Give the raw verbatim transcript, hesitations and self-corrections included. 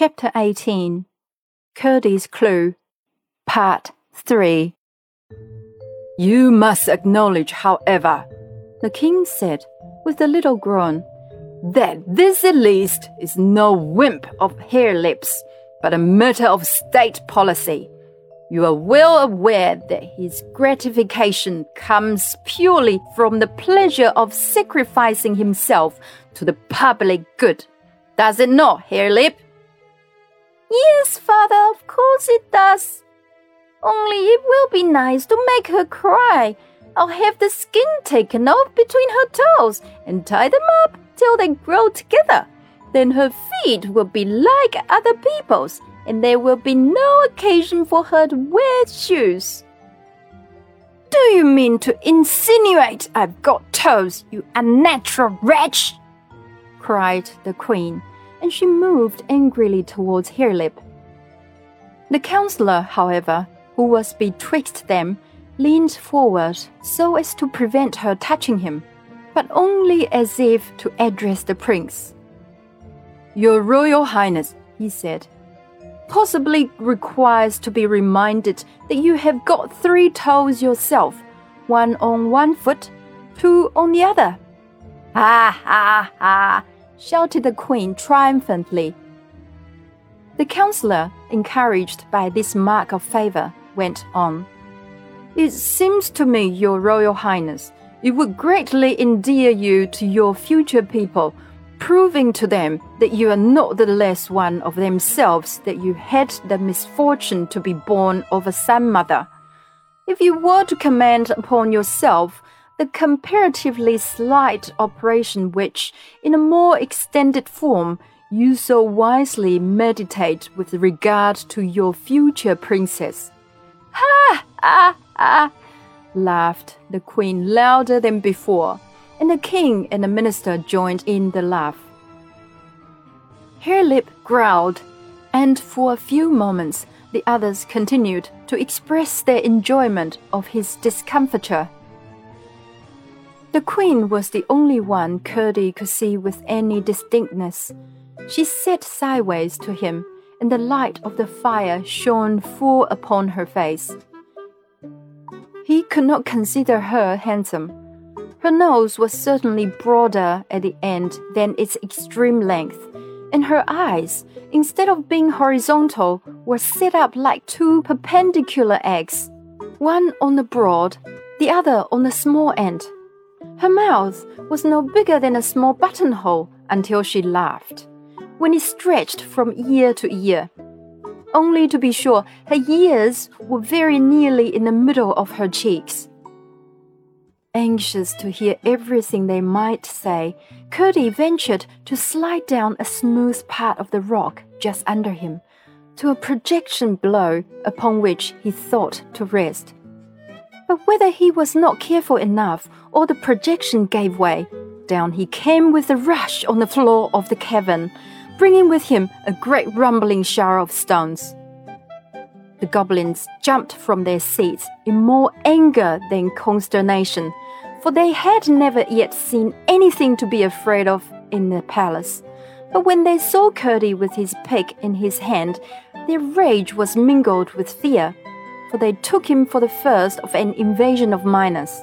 Chapter eighteen, Curdie's Clue, Part three. You must acknowledge, however, the king said, with a little groan, that this at least is no whim of Harelip's, but a matter of state policy. You are well aware that his gratification comes purely from the pleasure of sacrificing himself to the public good. Does it not, Harelip? Yes, father, of course it does. Only it will be nice to make her cry. I'll have the skin taken off between her toes and tie them up till they grow together. Then her feet will be like other people's, and there will be no occasion for her to wear shoes. Do you mean to insinuate I've got toes, you unnatural wretch? Cried the queen, and she moved angrily towards Harelip. The councillor, however, who was betwixt them, leaned forward so as to prevent her touching him, but only as if to address the prince. Your Royal Highness, he said, possibly requires to be reminded that you have got three toes yourself, one on one foot, two on the other. Ha, ha, ha, shouted the queen triumphantly. The councillor, encouraged by this mark of favour, went on. It seems to me, Your Royal Highness, it would greatly endear you to your future people, proving to them that you are not the less one of themselves that you had the misfortune to be born of a son mother. If you were to command upon yourself the comparatively slight operation which, in a more extended form, you so wisely meditate with regard to your future princess. Ha! Ha! Ha! laughed the queen louder than before, and the king and the minister joined in the laugh. Harelip growled, and for a few moments the others continued to express their enjoyment of his discomfiture. The queen was the only one Curdie could see with any distinctness. She sat sideways to him, and the light of the fire shone full upon her face. He could not consider her handsome. Her nose was certainly broader at the end than its extreme length, and her eyes, instead of being horizontal, were set up like two perpendicular eggs, one on the broad, the other on the small end. Her mouth was no bigger than a small buttonhole until she laughed, when it stretched from ear to ear. Only to be sure, her ears were very nearly in the middle of her cheeks. Anxious to hear everything they might say, Curdie ventured to slide down a smooth part of the rock just under him, to a projection below upon which he thought to rest. But whether he was not careful enough or the projection gave way, down he came with a rush on the floor of the cavern, bringing with him a great rumbling shower of stones. The goblins jumped from their seats in more anger than consternation, for they had never yet seen anything to be afraid of in the palace. But when they saw Curdie with his pick in his hand, their rage was mingled with fear, for they took him for the first of an invasion of miners.